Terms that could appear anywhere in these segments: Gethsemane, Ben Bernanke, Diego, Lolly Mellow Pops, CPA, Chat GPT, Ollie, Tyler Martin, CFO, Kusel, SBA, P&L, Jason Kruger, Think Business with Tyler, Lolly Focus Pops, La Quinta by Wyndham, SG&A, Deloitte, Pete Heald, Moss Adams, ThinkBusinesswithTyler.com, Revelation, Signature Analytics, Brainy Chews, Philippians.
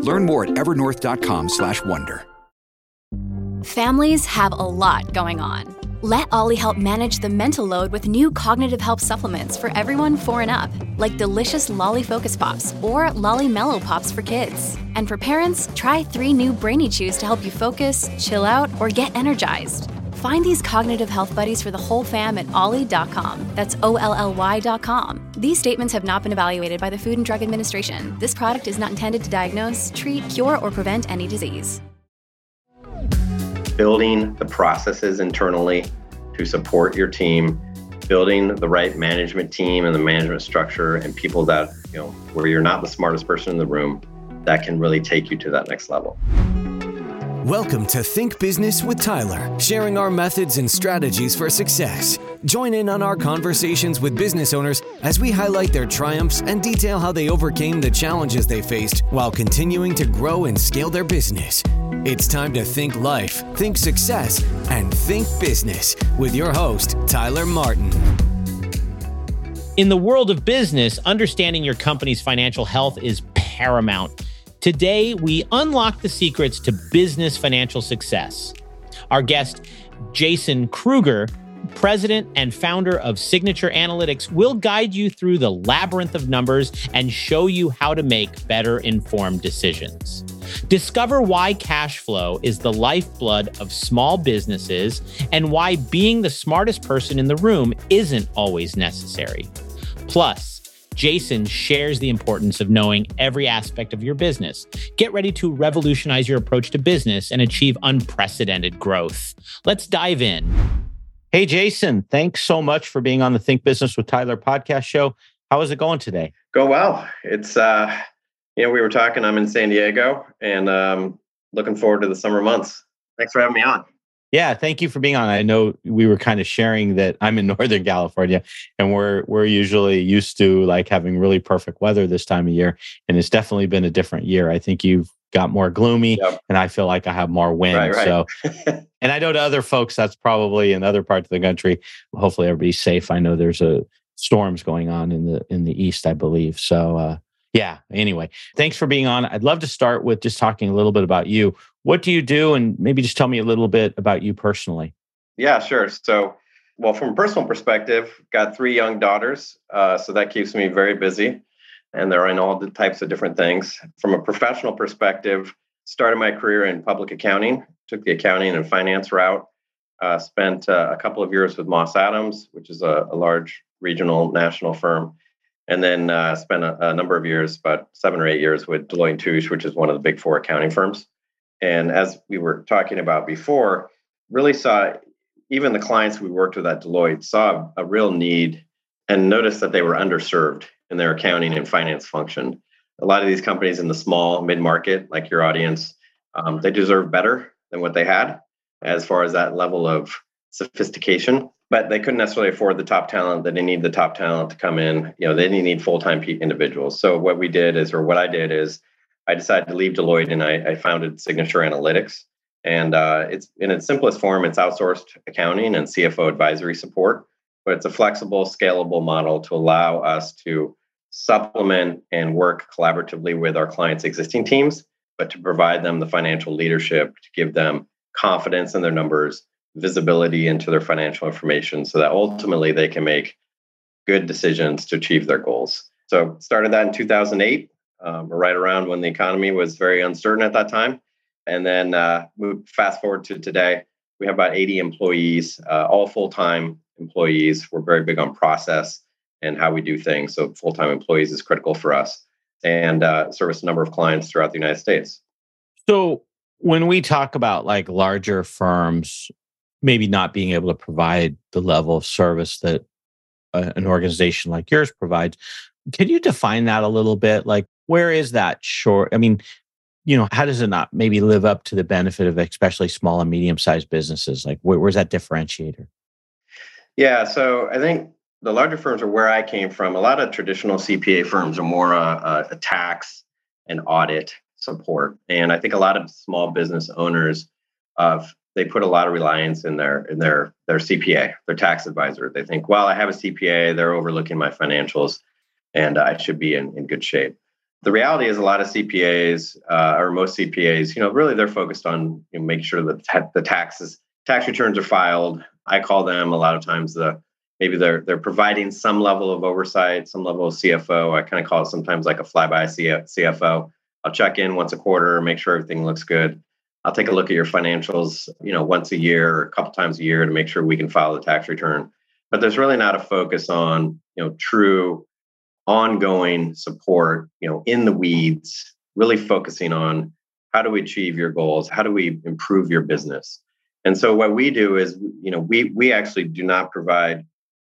Learn more at evernorth.com/wonder. Families have a lot going on. Let Ollie help manage the mental load with new cognitive help supplements for everyone 4 and up, like delicious Lolly Focus Pops or Lolly Mellow Pops for kids. And for parents, try 3 new Brainy Chews to help you focus, chill out, or get energized. Find these cognitive health buddies for the whole fam at ollie.com. That's OLLY.com. These statements have not been evaluated by the Food and Drug Administration. This product is not intended to diagnose, treat, cure, or prevent any disease. Building the processes internally to support your team, building the right management team and the management structure and people that, where you're not the smartest person in the room, that can really take you to that next level. Welcome to Think Business with Tyler, sharing our methods and strategies for success. Join in on our conversations with business owners as we highlight their triumphs and detail how they overcame the challenges they faced while continuing to grow and scale their business. It's time to think life, think success, and think business with your host, Tyler Martin. In the world of business, understanding your company's financial health is paramount. Today, we unlock the secrets to business financial success. Our guest, Jason Kruger, president and founder of Signature Analytics, will guide you through the labyrinth of numbers and show you how to make better informed decisions. Discover why cash flow is the lifeblood of small businesses and why being the smartest person in the room isn't always necessary. Plus, Jason shares the importance of knowing every aspect of your business. Get ready to revolutionize your approach to business and achieve unprecedented growth. Let's dive in. Hey, Jason, thanks so much for being on the Think Business with Tyler podcast show. How is it going today? Go well. It's, we were talking, I'm in San Diego and looking forward to the summer months. Thanks for having me on. Yeah, thank you for being on. I know we were kind of sharing that I'm in Northern California and we're usually used to like having really perfect weather this time of year. And it's definitely been a different year. I think you've got more gloomy and I feel like I have more wind. Right. So, and I know to other folks, that's probably in other parts of the country. Hopefully everybody's safe. I know there's a storms going on in the East, I believe. So anyway, thanks for being on. I'd love to start with just talking a little bit about you. What do you do? And maybe just tell me a little bit about you personally. Yeah, sure. So, from a personal perspective, got 3 young daughters. So that keeps me very busy and they're in all the types of different things. From a professional perspective, started my career in public accounting, took the accounting and finance route, spent a couple of years with Moss Adams, which is a large regional national firm. And then spent a number of years, about 7 or 8 years with Deloitte & Touche, which is one of the big 4 accounting firms. And as we were talking about before, really saw even the clients we worked with at Deloitte saw a real need and noticed that they were underserved in their accounting and finance function. A lot of these companies in the small mid-market, like your audience, they deserve better than what they had as far as that level of sophistication. But they couldn't necessarily afford the top talent. They didn't need the top talent to come in. They didn't need full-time individuals. So what I did is I decided to leave Deloitte and I founded Signature Analytics. And it's in its simplest form, it's outsourced accounting and CFO advisory support. But it's a flexible, scalable model to allow us to supplement and work collaboratively with our clients' existing teams, but to provide them the financial leadership, to give them confidence in their numbers, visibility into their financial information so that ultimately they can make good decisions to achieve their goals. So started that in 2008. Right around when the economy was very uncertain at that time. And then fast forward to today, we have about 80 employees, all full-time employees. We're very big on process and how we do things. So full-time employees is critical for us and service a number of clients throughout the United States. So when we talk about like larger firms, maybe not being able to provide the level of service that an organization like yours provides, can you define that a little bit? Like, where is that short? I mean, you know, how does it not maybe live up to the benefit of especially small and medium-sized businesses? Like, where's that differentiator? Yeah, so I think the larger firms are where I came from. A lot of traditional CPA firms are more a tax and audit support. And I think a lot of small business owners, they put a lot of reliance in their CPA, their tax advisor. They think, well, I have a CPA, they're overlooking my financials, and I should be in good shape. The reality is a lot of CPAs, or most CPAs, you know, really they're focused on, you know, making sure that the tax returns are filed. I call them a lot of times maybe they're providing some level of oversight, some level of CFO. I kind of call it sometimes like a flyby CFO. I'll check in once a quarter, make sure everything looks good. I'll take a look at your financials, you know, once a year or a couple times a year to make sure we can file the tax return. But there's really not a focus on, you know, true ongoing support, you know, in the weeds, really focusing on how do we achieve your goals? How do we improve your business? And so what we do is, you know, we actually do not provide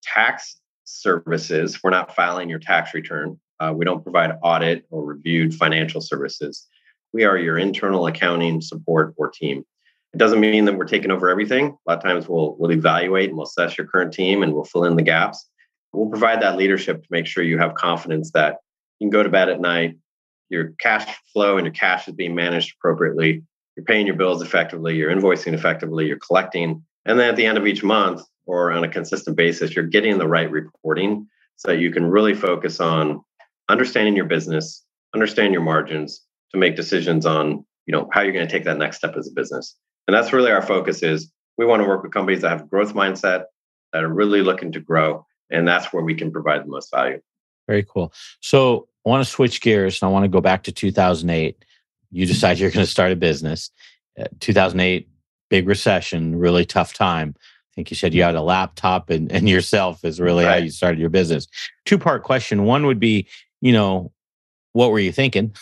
tax services. We're not filing your tax return. We don't provide audit or reviewed financial services. We are your internal accounting support or team. It doesn't mean that we're taking over everything. A lot of times we'll evaluate and we'll assess your current team and we'll fill in the gaps. We'll provide that leadership to make sure you have confidence that you can go to bed at night, your cash flow and your cash is being managed appropriately, you're paying your bills effectively, you're invoicing effectively, you're collecting. And then at the end of each month or on a consistent basis, you're getting the right reporting so that you can really focus on understanding your business, understand your margins to make decisions on, you know, how you're going to take that next step as a business. And that's really our focus is we want to work with companies that have a growth mindset, that are really looking to grow. And that's where we can provide the most value. Very cool. So I want to switch gears and I want to go back to 2008. You decide you're going to start a business. 2008, big recession, really tough time. I think you said you had a laptop and yourself is really right. How you started your business. Two-part question. One would be, you know, what were you thinking?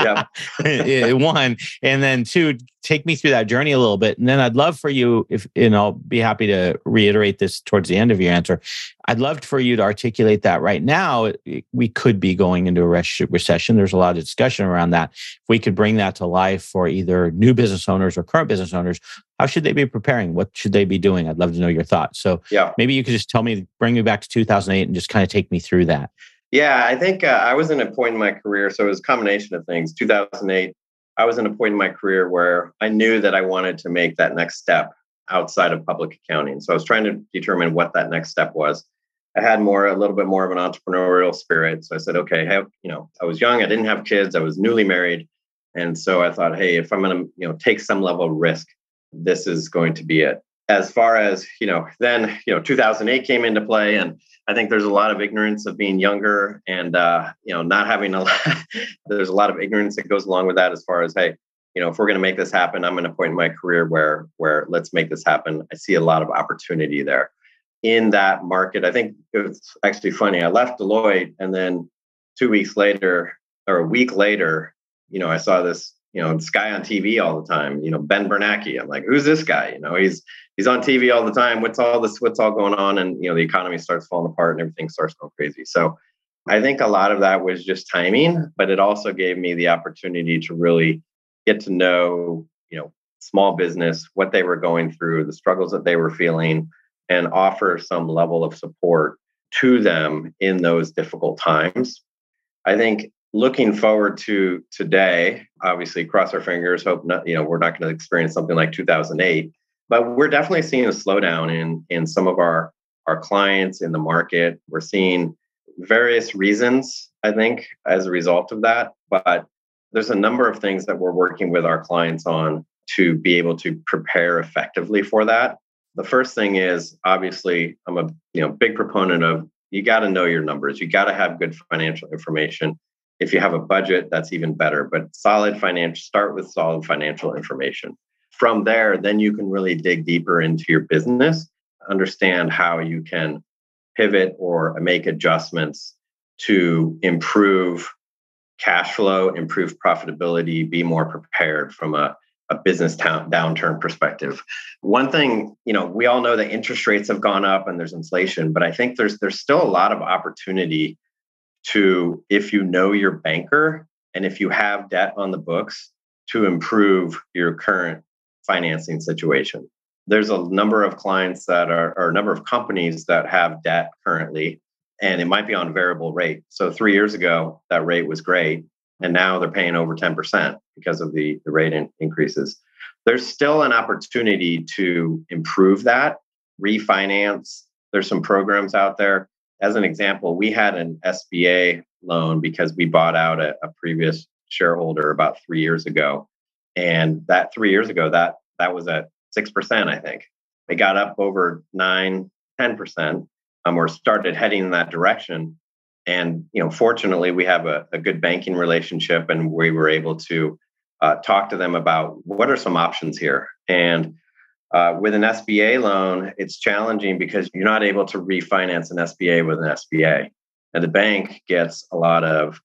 Yeah. One. And then two, take me through that journey a little bit. And then I'd love for you, and I'll be happy to reiterate this towards the end of your answer. I'd love for you to articulate that right now. We could be going into a recession. There's a lot of discussion around that. If we could bring that to life for either new business owners or current business owners, how should they be preparing? What should they be doing? I'd love to know your thoughts. So Maybe you could just bring me back to 2008 and just kind of take me through that. Yeah, I think I was in a point in my career, so it was a combination of things. 2008, I was in a point in my career where I knew that I wanted to make that next step outside of public accounting. So I was trying to determine what that next step was. I had a little bit more of an entrepreneurial spirit. So I said, okay, I was young, I didn't have kids, I was newly married. And so I thought, hey, if I'm going to, you know, take some level of risk, this is going to be it. As far as, you know, then, you know, 2008 came into play, and I think there's a lot of ignorance of being younger and, you know, not having there's a lot of ignorance that goes along with that as far as, hey, you know, if we're going to make this happen, I'm in a point in my career where let's make this happen. I see a lot of opportunity there in that market. I think it's actually funny. I left Deloitte and then 2 weeks later or a week later, you know, I saw this, you know, this guy on TV all the time, you know, Ben Bernanke. I'm like, who's this guy? You know, he's on TV all the time. What's all this? What's all going on? And, you know, the economy starts falling apart and everything starts going crazy. So I think a lot of that was just timing, but it also gave me the opportunity to really get to know, you know, small business, what they were going through, the struggles that they were feeling, and offer some level of support to them in those difficult times. I think looking forward to today, obviously cross our fingers, hope not, you know, we're not going to experience something like 2008, but we're definitely seeing a slowdown in some of our clients in the market. We're seeing various reasons, I think, as a result of that, but there's a number of things that we're working with our clients on to be able to prepare effectively for that. The first thing is, obviously, I'm a, you know, big proponent of, you got to know your numbers. You got to have good financial information. If you have a budget, that's even better, but start with solid financial information. From there, then you can really dig deeper into your business, understand how you can pivot or make adjustments to improve cash flow, improve profitability, be more prepared from a business downturn perspective. One thing, you know, we all know that interest rates have gone up and there's inflation, but I think there's still a lot of opportunity to, if you know your banker and if you have debt on the books, to improve your current financing situation. There's a number of clients that are, or a number of companies that have debt currently, and it might be on variable rate. So 3 years ago, that rate was great. And now they're paying over 10% because of the rate increases. There's still an opportunity to improve that, refinance. There's some programs out there. As an example, we had an SBA loan because we bought out a previous shareholder about 3 years ago. And that 3 years ago, that was at 6%, I think. It got up over 9, 10%, or started heading in that direction. And, you know, fortunately, we have a good banking relationship, and we were able to talk to them about what are some options here. And with an SBA loan, it's challenging because you're not able to refinance an SBA with an SBA. And the bank gets a lot of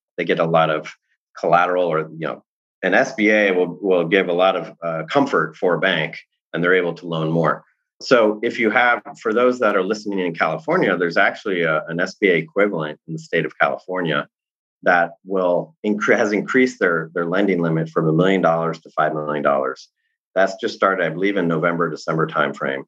collateral, or, you know, an SBA will give a lot of comfort for a bank, and they're able to loan more. So if you have, for those that are listening in California, there's actually an SBA equivalent in the state of California that has increased their lending limit from $1 million to $5 million. That's just started, I believe, in November, December timeframe.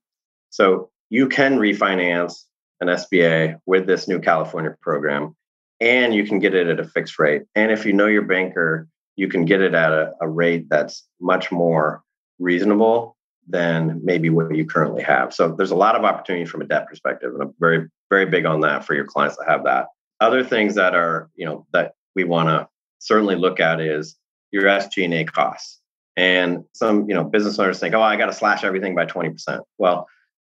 So you can refinance an SBA with this new California program, and you can get it at a fixed rate. And if you know your banker, you can get it at a rate that's much more reasonable than maybe what you currently have. So there's a lot of opportunity from a debt perspective, and I'm very, very big on that for your clients that have that. Other things that are, you know, that we want to certainly look at is your SG&A costs. And some, you know, business owners think, oh, I got to slash everything by 20%. Well,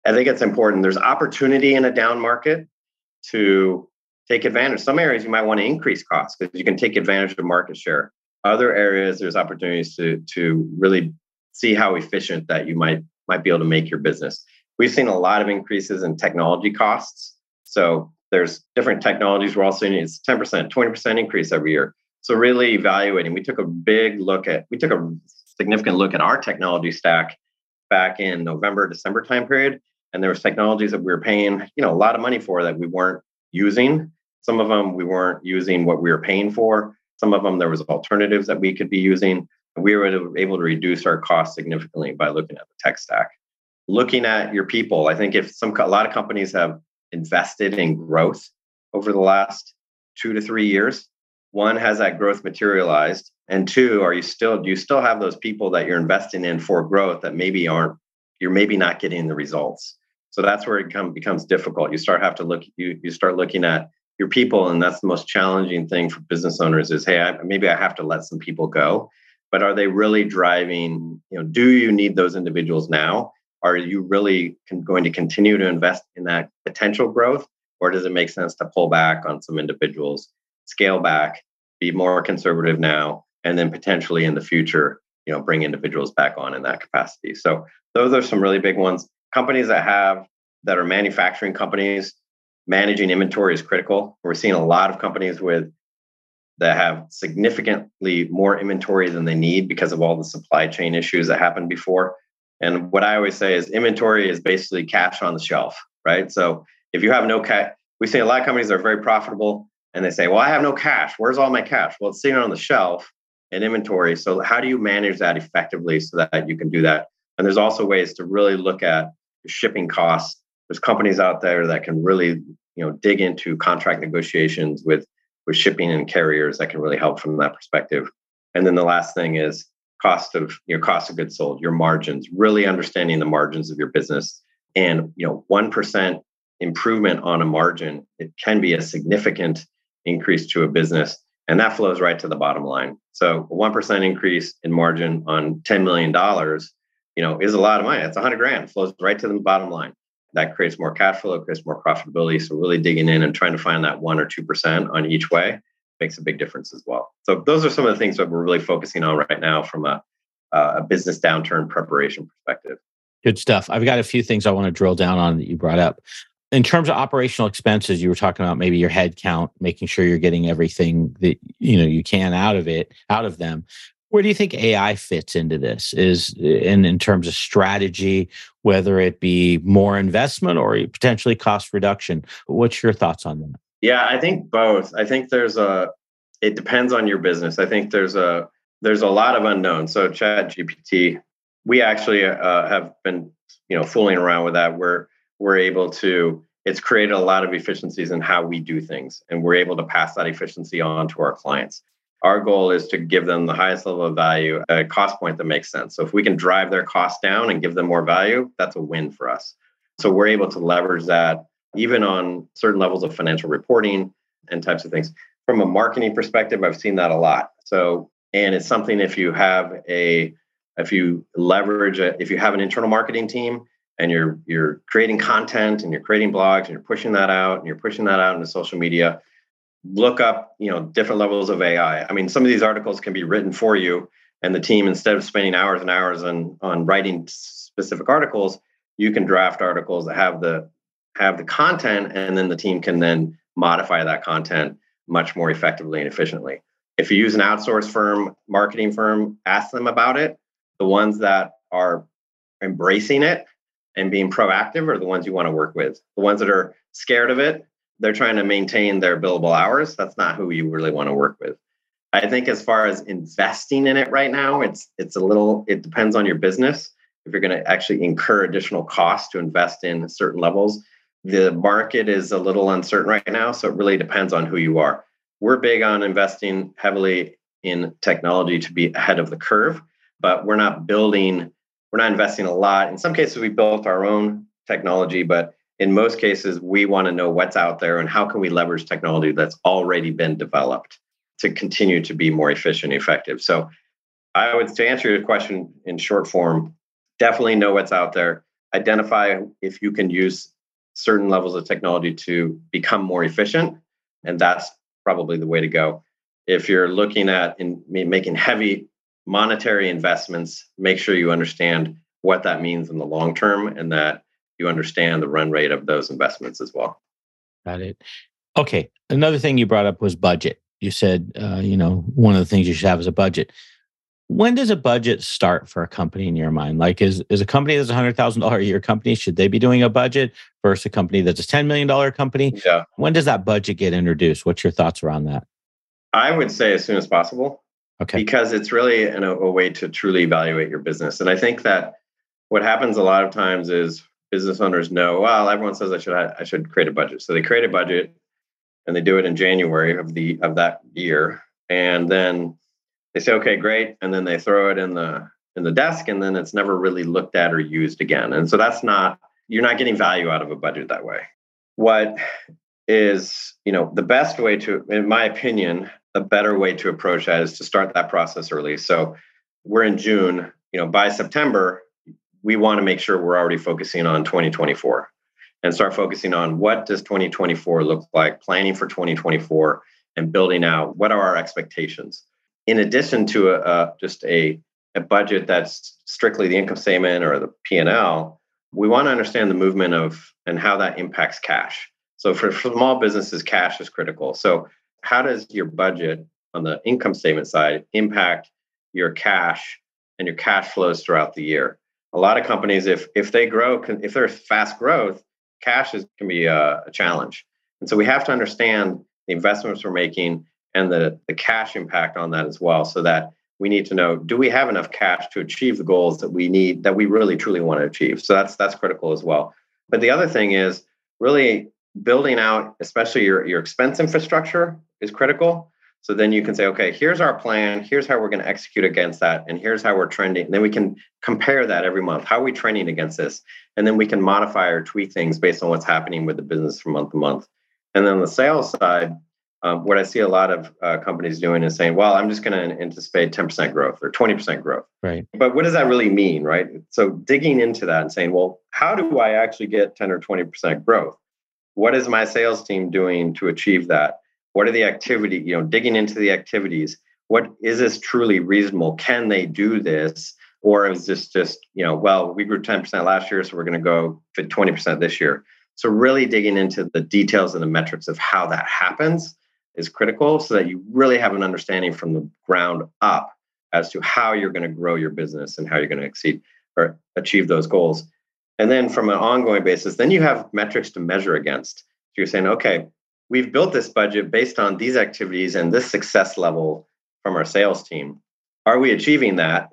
I think it's important. There's opportunity in a down market to take advantage. Some areas you might want to increase costs because you can take advantage of market share. Other areas, there's opportunities to really see how efficient that you might be able to make your business. We've seen a lot of increases in technology costs. So there's different technologies we're all seeing. It's 10%, 20% increase every year. So really evaluating. We took a significant look at our technology stack back in November, December time period. And there was technologies that we were paying, you know, a lot of money for that we weren't using. Some of them we weren't using what we were paying for. Some of them there was alternatives that we could be using. We were able to reduce our costs significantly by looking at the tech stack. Looking at your people, I think a lot of companies have invested in growth over the last 2 to 3 years. One, has that growth materialized? And two, do you still have those people that you're investing in for growth that maybe you're not getting the results? So that's where it becomes difficult. You start looking at your people, and that's the most challenging thing for business owners is, hey, maybe I have to let some people go. But are they really driving, you know, do you need those individuals now? Are you really going to continue to invest in that potential growth? Or does it make sense to pull back on some individuals, scale back, be more conservative now, and then potentially in the future, you know, bring individuals back on in that capacity? So those are some really big ones. Companies that are manufacturing companies, managing inventory is critical. We're seeing a lot of companies that have significantly more inventory than they need because of all the supply chain issues that happened before. And what I always say is inventory is basically cash on the shelf, right? So if you have no cash, we see a lot of companies that are very profitable and they say, well, I have no cash. Where's all my cash? Well, it's sitting on the shelf in inventory. So how do you manage that effectively so that you can do that? And there's also ways to really look at your shipping costs. There's companies out there that can really, you know, dig into contract negotiations with shipping and carriers that can really help from that perspective. And then the last thing is cost of goods sold, your margins, really understanding the margins of your business. And, you know, 1% improvement on a margin, it can be a significant increase to a business, and that flows right to the bottom line. So a 1% increase in margin on $10 million, you know, is a lot of money. That's $100,000, flows right to the bottom line. That creates more cash flow, creates more profitability. So really digging in and trying to find that 1 or 2% on each way makes a big difference as well. So those are some of the things that we're really focusing on right now from a business downturn preparation perspective. Good stuff. I've got a few things I want to drill down on that you brought up. In terms of operational expenses, you were talking about maybe your head count, making sure you're getting everything that you know you can out of them. Where do you think AI fits into this? Is in terms of strategy, whether it be more investment or potentially cost reduction? What's your thoughts on that? Yeah, I think both. I think it depends on your business. I think there's a there's a lot of unknowns. So Chat GPT, we actually have been, fooling around with that. We're able to, it's created a lot of efficiencies in how we do things, and we're able to pass that efficiency on to our clients. Our goal is to give them the highest level of value at a cost point that makes sense. So if we can drive their costs down and give them more value, that's a win for us. So we're able to leverage that even on certain levels of financial reporting and types of things. From a marketing perspective, I've seen that a lot. So, and it's something if you have an internal marketing team and you're creating content and you're creating blogs and you're pushing that out into social media, look up, different levels of AI. I mean, some of these articles can be written for you, and the team, instead of spending hours and hours on writing specific articles, you can draft articles that have the content, and then the team can then modify that content much more effectively and efficiently. If you use an outsourced firm, marketing firm, ask them about it. The ones that are embracing it and being proactive are the ones you want to work with. The ones that are scared of it, they're trying to maintain their billable hours. That's not who you really want to work with. I think as far as investing in it right now, it depends on your business. If you're going to actually incur additional costs to invest in certain levels, the market is a little uncertain right now. So it really depends on who you are. We're big on investing heavily in technology to be ahead of the curve, but we're not investing a lot. In some cases, we built our own technology, but in most cases, we want to know what's out there and how can we leverage technology that's already been developed to continue to be more efficient and effective. So I would, to answer your question in short form, definitely know what's out there. Identify if you can use certain levels of technology to become more efficient. And that's probably the way to go. If you're looking at making heavy monetary investments, make sure you understand what that means in the long term and that you understand the run rate of those investments as well. Got it. Okay. Another thing you brought up was budget. You said, one of the things you should have is a budget. When does a budget start for a company in your mind? Like, is a company that's a $100,000 a year company, should they be doing a budget versus a company that's a $10 million company? Yeah. When does that budget get introduced? What's your thoughts around that? I would say as soon as possible. Okay. Because it's really a way to truly evaluate your business. And I think that what happens a lot of times is business owners know, well, everyone says I should create a budget. So they create a budget and they do it in January of that year. And then they say, okay, great. And then they throw it in the desk, and then it's never really looked at or used again. And so you're not getting value out of a budget that way. What is, the best way to, in my opinion, a better way to approach that is to start that process early. So we're in June, by September, we want to make sure we're already focusing on 2024 and start focusing on what does 2024 look like, planning for 2024 and building out what are our expectations. In addition to just a budget that's strictly the income statement or the P&L, we want to understand the movement of and how that impacts cash. So for small businesses, cash is critical. So how does your budget on the income statement side impact your cash and your cash flows throughout the year? A lot of companies, if they grow, if there's fast growth, cash can be a challenge. And so we have to understand the investments we're making and the cash impact on that as well, so that we need to know, do we have enough cash to achieve the goals that we need, that we really truly want to achieve? So that's critical as well. But the other thing is really building out, especially your expense infrastructure is critical. So then you can say, okay, here's our plan. Here's how we're going to execute against that. And here's how we're trending. And then we can compare that every month. How are we trending against this? And then we can modify or tweak things based on what's happening with the business from month to month. And then on the sales side, what I see a lot of companies doing is saying, well, I'm just going to anticipate 10% growth or 20% growth. Right. But what does that really mean, right? So digging into that and saying, well, how do I actually get 10 or 20% growth? What is my sales team doing to achieve that? What are the activity, digging into the activities? What is this truly reasonable? Can they do this? Or is this just, well, we grew 10% last year, so we're going to go to 20% this year. So really digging into the details and the metrics of how that happens is critical, so that you really have an understanding from the ground up as to how you're going to grow your business and how you're going to exceed or achieve those goals. And then from an ongoing basis, then you have metrics to measure against. So you're saying, okay, we've built this budget based on these activities and this success level from our sales team. Are we achieving that?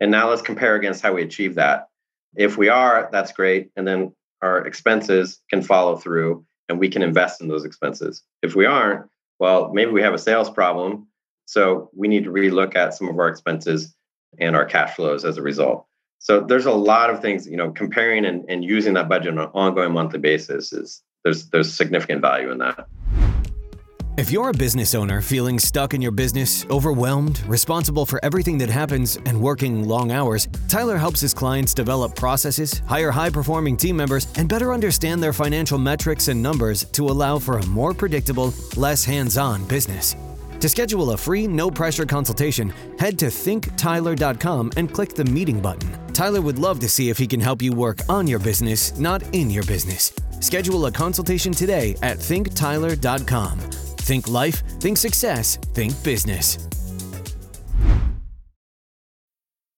And now let's compare against how we achieve that. If we are, that's great. And then our expenses can follow through and we can invest in those expenses. If we aren't, well, maybe we have a sales problem. So we need to relook at some of our expenses and our cash flows as a result. So there's a lot of things, you know, comparing and using that budget on an ongoing monthly basis is there's significant value in that. If you're a business owner feeling stuck in your business, overwhelmed, responsible for everything that happens, and working long hours, Tyler helps his clients develop processes, hire high-performing team members, and better understand their financial metrics and numbers to allow for a more predictable, less hands-on business. To schedule a free, no-pressure consultation, head to thinktyler.com and click the meeting button. Tyler would love to see if he can help you work on your business, not in your business. Schedule a consultation today at thinktyler.com. Think life, think success, think business.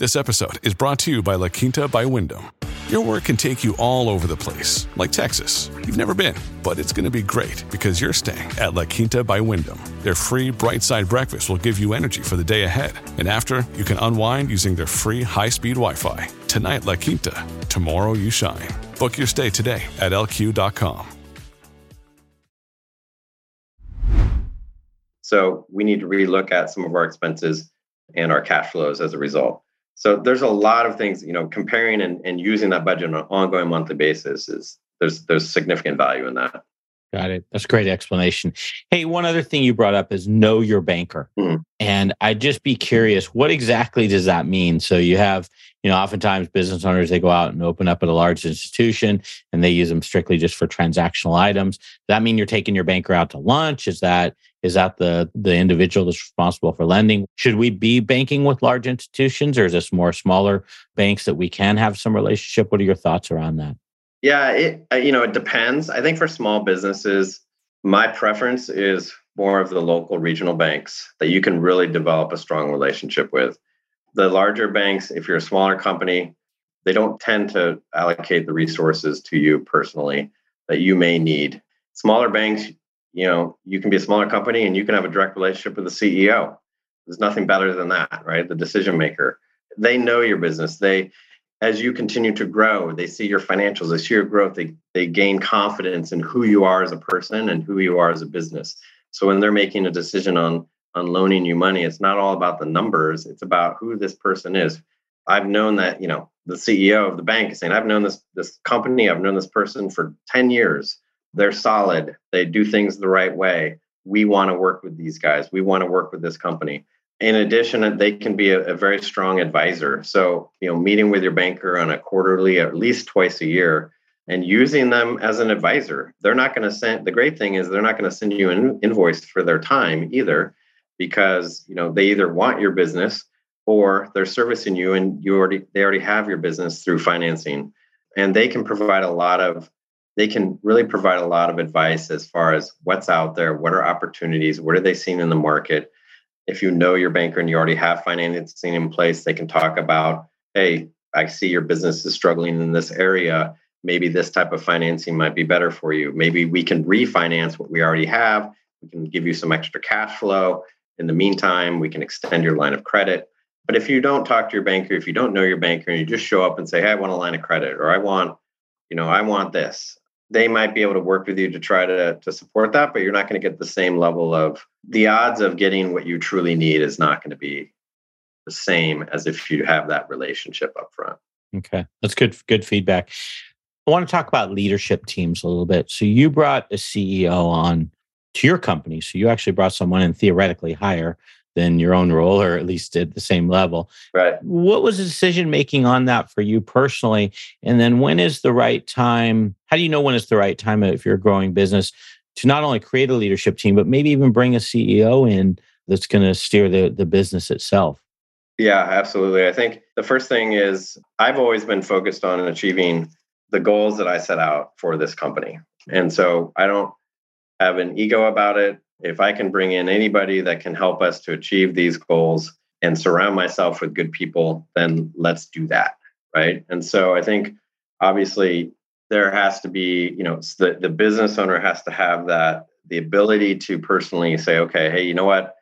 This episode is brought to you by La Quinta by Wyndham. Your work can take you all over the place, like Texas. You've never been, but it's going to be great because you're staying at La Quinta by Wyndham. Their free Bright Side breakfast will give you energy for the day ahead. And after, you can unwind using their free high-speed Wi-Fi. Tonight, La Quinta, tomorrow you shine. Book your stay today at LQ.com. So we need to relook at some of our expenses and our cash flows as a result. So there's a lot of things, you know, comparing and using that budget on an ongoing monthly basis is there's significant value in that. Got it. That's a great explanation. Hey, one other thing you brought up is know your banker. Mm-hmm. And I'd just be curious, what exactly does that mean? So you have, you know, oftentimes business owners, they go out and open up at a large institution and they use them strictly just for transactional items. Does that mean you're taking your banker out to lunch? Is that the individual that's responsible for lending? Should we be banking with large institutions, or is this more smaller banks that we can have some relationship? What are your thoughts around that? Yeah, it depends. I think for small businesses, my preference is more of the local regional banks that you can really develop a strong relationship with. The larger banks, if you're a smaller company, they don't tend to allocate the resources to you personally that you may need. Smaller banks, you know, you can be a smaller company and you can have a direct relationship with the CEO. There's nothing better than that, right? The decision maker. They know your business. As you continue to grow, they see your financials, they see your growth, they gain confidence in who you are as a person and who you are as a business. So when they're making a decision on loaning you money, it's not all about the numbers. It's about who this person is. I've known that, you know, the CEO of the bank is saying, I've known this company, I've known this person for 10 years. They're solid. They do things the right way. We want to work with these guys. We want to work with this company. In addition, they can be a very strong advisor. So, you know, meeting with your banker on a quarterly, at least twice a year, and using them as an advisor. They're not going to send, the great thing is they're not going to send you an invoice for their time either, because, you know, they either want your business or they're servicing you and they already have your business through financing. And they can really provide a lot of advice as far as what's out there, what are opportunities, what are they seeing in the market. If you know your banker and you already have financing in place, they can talk about, hey, I see your business is struggling in this area. Maybe this type of financing might be better for you. Maybe we can refinance what we already have. We can give you some extra cash flow. In the meantime, we can extend your line of credit. But if you don't talk to your banker, if you don't know your banker and you just show up and say, hey, I want a line of credit, or I want this. They might be able to work with you to try to support that, but you're not going to get the same level of, the odds of getting what you truly need is not going to be the same as if you have that relationship up front. Okay. That's good feedback. I want to talk about leadership teams a little bit. So you brought a CEO on to your company. So you actually brought someone in theoretically higher than your own role, or at least at the same level. Right. What was the decision making on that for you personally? And then when is the right time? How do you know when it's the right time if you're a growing business to not only create a leadership team, but maybe even bring a CEO in that's going to steer the business itself? Yeah, absolutely. I think the first thing is I've always been focused on achieving the goals that I set out for this company. And so I don't have an ego about it. If I can bring in anybody that can help us to achieve these goals and surround myself with good people, then let's do that. Right. And so I think obviously there has to be, you know, the business owner has to have that, the ability to personally say, okay, hey, you know what?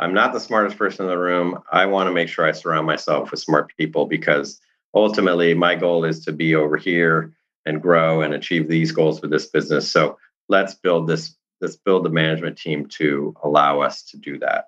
I'm not the smartest person in the room. I want to make sure I surround myself with smart people because ultimately my goal is to be over here and grow and achieve these goals with this business. So let's build this, let's build the management team to allow us to do that.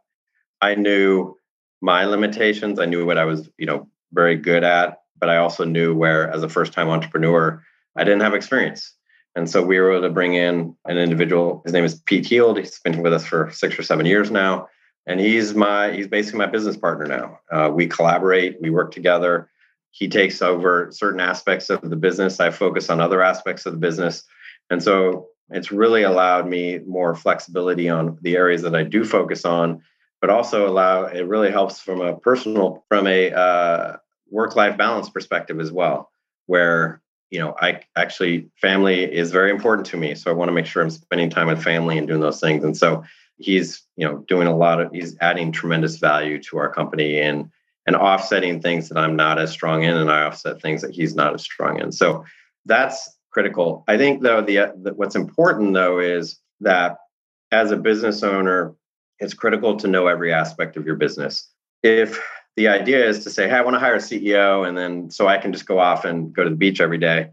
I knew my limitations. I knew what I was, you know, very good at, but I also knew where as a first-time entrepreneur, I didn't have experience. And so we were able to bring in an individual. His name is Pete Heald. He's been with us for 6 or 7 years now. And he's basically my business partner now. We collaborate, we work together. He takes over certain aspects of the business. I focus on other aspects of the business. And so it's really allowed me more flexibility on the areas that I do focus on, but also it really helps from a personal, from a work-life balance perspective as well, where, you know, I actually, family is very important to me. So I want to make sure I'm spending time with family and doing those things. And so he's, you know, he's adding tremendous value to our company and offsetting things that I'm not as strong in, and I offset things that he's not as strong in. So that's critical. I think though, what's important though, is that as a business owner, it's critical to know every aspect of your business. If the idea is to say, hey, I want to hire a CEO and then so I can just go off and go to the beach every day,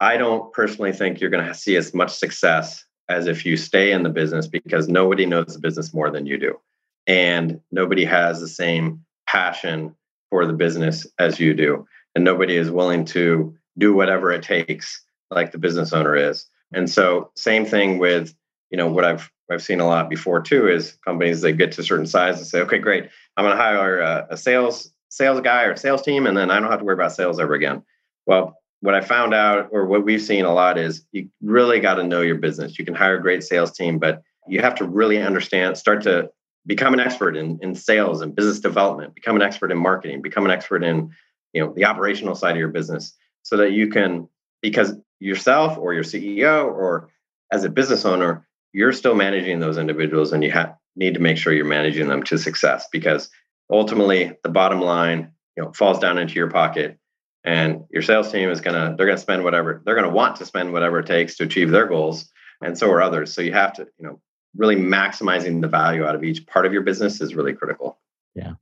I don't personally think you're going to see as much success as if you stay in the business, because nobody knows the business more than you do. And nobody has the same passion for the business as you do. And nobody is willing to do whatever it takes like the business owner is. And so same thing with, you know, what I've seen a lot before too, is companies that get to a certain size and say, okay, great, I'm going to hire a sales guy or a sales team, and then I don't have to worry about sales ever again. Well, what I found out, or what we've seen a lot, is you really got to know your business. You can hire a great sales team, but you have to really understand, start to become an expert in sales and business development, become an expert in marketing, become an expert in, you know, the operational side of your business, so that you can, because yourself or your CEO or as a business owner, you're still managing those individuals, and you need to make sure you're managing them to success, because ultimately the bottom line, you know, falls down into your pocket. And your sales team they're going to want to spend whatever it takes to achieve their goals. And so are others. So you have to, you know, really maximizing the value out of each part of your business is really critical. Yeah.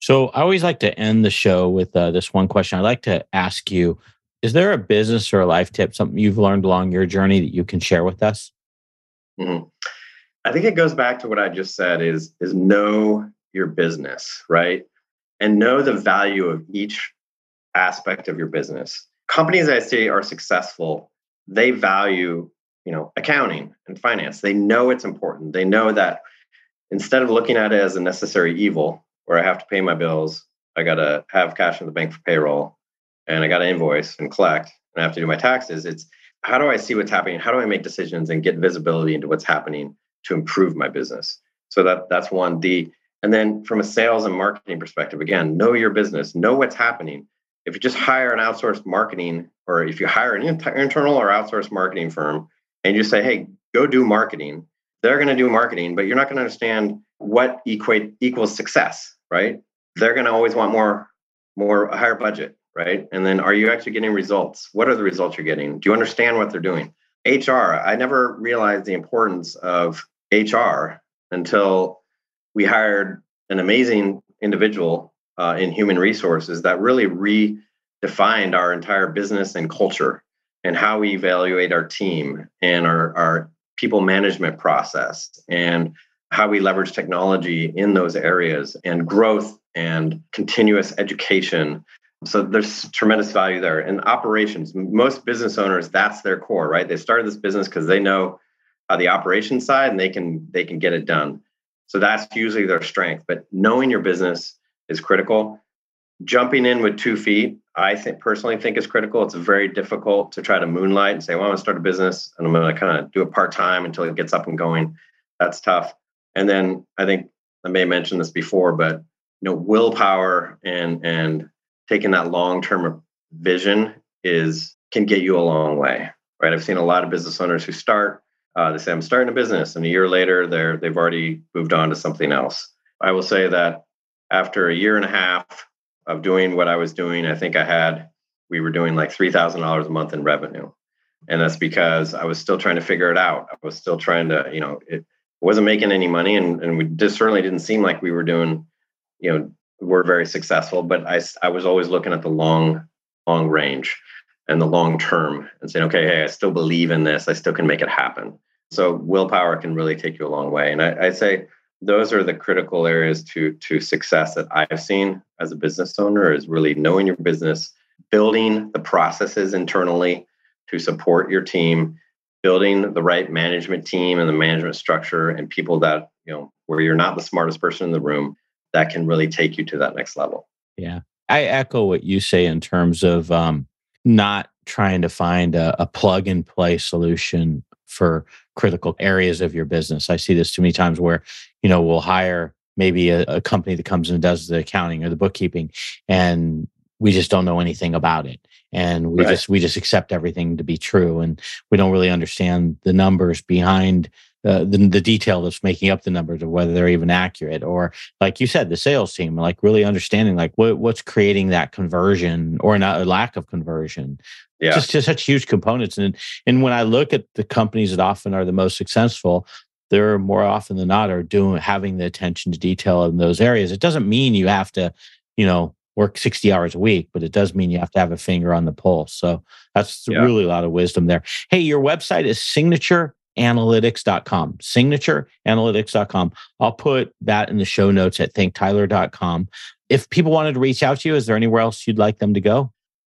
So I always like to end the show with this one question. I'd like to ask you, is there a business or a life tip, something you've learned along your journey that you can share with us? Mm-hmm. I think it goes back to what I just said is know your business, right? And know the value of each aspect of your business. Companies I see are successful. They value, you know, accounting and finance. They know it's important. They know that instead of looking at it as a necessary evil, where I have to pay my bills, I got to have cash in the bank for payroll, and I got to invoice and collect, and I have to do my taxes. It's how do I see what's happening? How do I make decisions and get visibility into what's happening to improve my business? So that's one. And then from a sales and marketing perspective, again, know your business, know what's happening. If you just hire an outsourced marketing, or if you hire an internal or outsourced marketing firm and you say, hey, go do marketing, they're going to do marketing, but you're not going to understand what equals success, right? They're going to always want a higher budget, right? And then are you actually getting results? What are the results you're getting? Do you understand what they're doing? HR, I never realized the importance of HR until we hired an amazing individual in human resources that really redefined our entire business and culture and how we evaluate our team and our people management process and how we leverage technology in those areas and growth and continuous education. So there's tremendous value there. And operations, most business owners, that's their core, right? They started this business because they know the operations side and they can get it done. So that's usually their strength. But knowing your business is critical. Jumping in with 2 feet, I personally think is critical. It's very difficult to try to moonlight and say, well, I'm going to start a business and I'm going to kind of do it part-time until it gets up and going. That's tough. And then I think I may mention this before, but willpower and taking that long-term vision can get you a long way, right? I've seen a lot of business owners who start, they say, I'm starting a business. And a year later, they've already moved on to something else. I will say that after a year and a half of doing what I was doing, I think we were doing like $3,000 a month in revenue. And that's because I was still trying to figure it out. I was still trying to, it wasn't making any money. And we just certainly didn't seem like we were doing, we're very successful, but I was always looking at the long range and the long term and saying, okay, hey, I still believe in this. I still can make it happen. So willpower can really take you a long way. And I'd say those are the critical areas to success that I've seen as a business owner, is really knowing your business, building the processes internally to support your team, building the right management team and the management structure and people that, where you're not the smartest person in the room, that can really take you to that next level. Yeah. I echo what you say in terms of not trying to find a plug and play solution for critical areas of your business. I see this too many times where, we'll hire maybe a company that comes and does the accounting or the bookkeeping, and we just don't know anything about it. And we just accept everything to be true. And we don't really understand the numbers behind the detail that's making up the numbers, of whether they're even accurate. Or like you said, the sales team, really understanding what's creating that conversion or not, a lack of conversion. Yeah. Just such huge components. And when I look at the companies that often are the most successful, they're more often than not are having the attention to detail in those areas. It doesn't mean you have to, work 60 hours a week, but it does mean you have to have a finger on the pulse. So that's really a lot of wisdom there. Hey, your website is signatureanalytics.com. Signatureanalytics.com. I'll put that in the show notes at thinktyler.com. If people wanted to reach out to you, is there anywhere else you'd like them to go?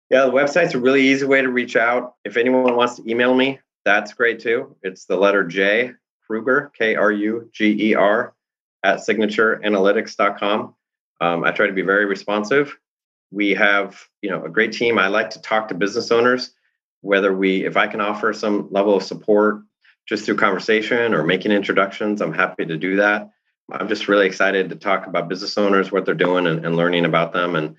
Yeah, the website's a really easy way to reach out. If anyone wants to email me, that's great too. It's the letter J, Kruger, Kruger, @signatureanalytics.com. I try to be very responsive. We have, a great team. I like to talk to business owners, if I can offer some level of support just through conversation or making introductions, I'm happy to do that. I'm just really excited to talk about business owners, what they're doing and learning about them. And,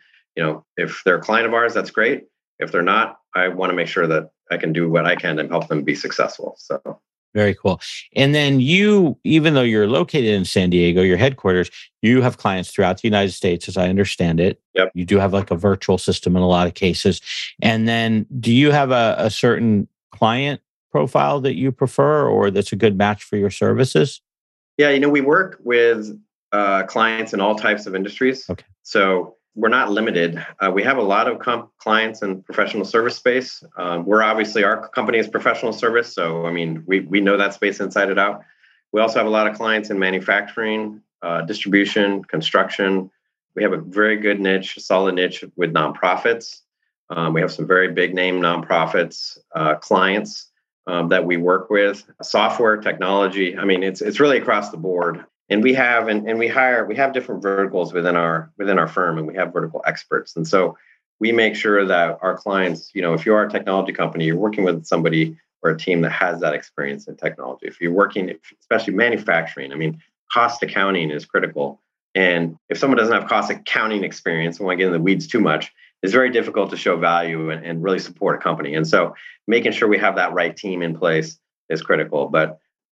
if they're a client of ours, that's great. If they're not, I want to make sure that I can do what I can and help them be successful. So. Very cool. And then even though you're located in San Diego, your headquarters, you have clients throughout the United States, as I understand it. Yep. You do have a virtual system in a lot of cases. And then do you have a certain client profile that you prefer or that's a good match for your services? Yeah. We work with clients in all types of industries. Okay. So we're not limited. We have a lot of clients in professional service space. We're obviously, our company is professional service. So, we know that space inside and out. We also have a lot of clients in manufacturing, distribution, construction. We have a very good niche, solid niche with nonprofits. We have some very big name nonprofits, clients that we work with, software, technology. It's really across the board. And we have, and we hire, we have different verticals within our firm, and we have vertical experts. And so we make sure that our clients, if you are a technology company, you're working with somebody or a team that has that experience in technology. If you're working, especially manufacturing, cost accounting is critical. And if someone doesn't have cost accounting experience, I won't get in the weeds too much, it's very difficult to show value and really support a company. And so making sure we have that right team in place is critical.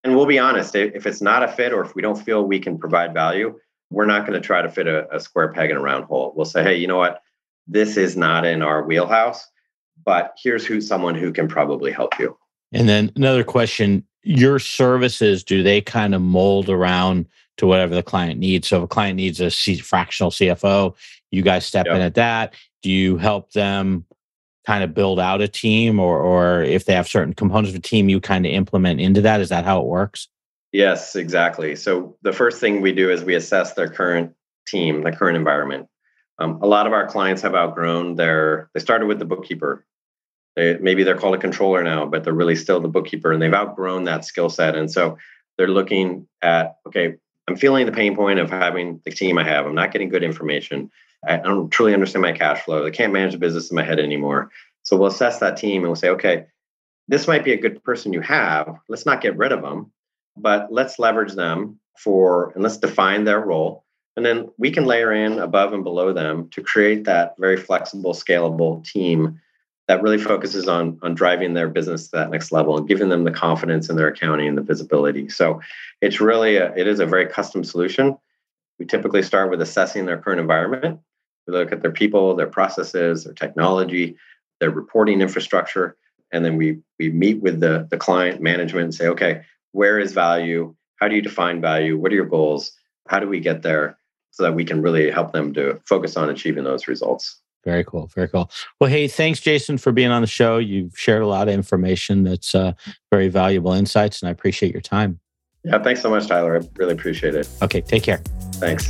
And we'll be honest, if it's not a fit or if we don't feel we can provide value, we're not going to try to fit a square peg in a round hole. We'll say, hey, you know what? This is not in our wheelhouse, but here's someone who can probably help you. And then another question, your services, do they kind of mold around to whatever the client needs? So if a client needs a fractional CFO, you guys step in at that. Do you help them kind of build out a team, or if they have certain components of a team, you kind of implement into that? Is that how it works? Yes, exactly. So the first thing we do is we assess their current team, the current environment. A lot of our clients have outgrown they started with the bookkeeper. Maybe they're called a controller now, but they're really still the bookkeeper, and they've outgrown that skill set. And so they're looking at, okay, I'm feeling the pain point of having the team I have. I'm not getting good information. I don't truly understand my cash flow. I can't manage the business in my head anymore. So we'll assess that team and we'll say, okay, this might be a good person you have. Let's not get rid of them, but let's leverage them and let's define their role. And then we can layer in above and below them to create that very flexible, scalable team that really focuses on driving their business to that next level and giving them the confidence in their accounting and the visibility. So it's really, it is a very custom solution. We typically start with assessing their current environment. We look at their people, their processes, their technology, their reporting infrastructure. And then we meet with the client management and say, okay, where is value? How do you define value? What are your goals? How do we get there so that we can really help them to focus on achieving those results? Very cool. Very cool. Well, hey, thanks, Jason, for being on the show. You've shared a lot of information that's very valuable insights, and I appreciate your time. Yeah, thanks so much, Tyler. I really appreciate it. Okay, take care. Thanks.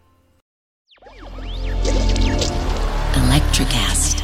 Electricast.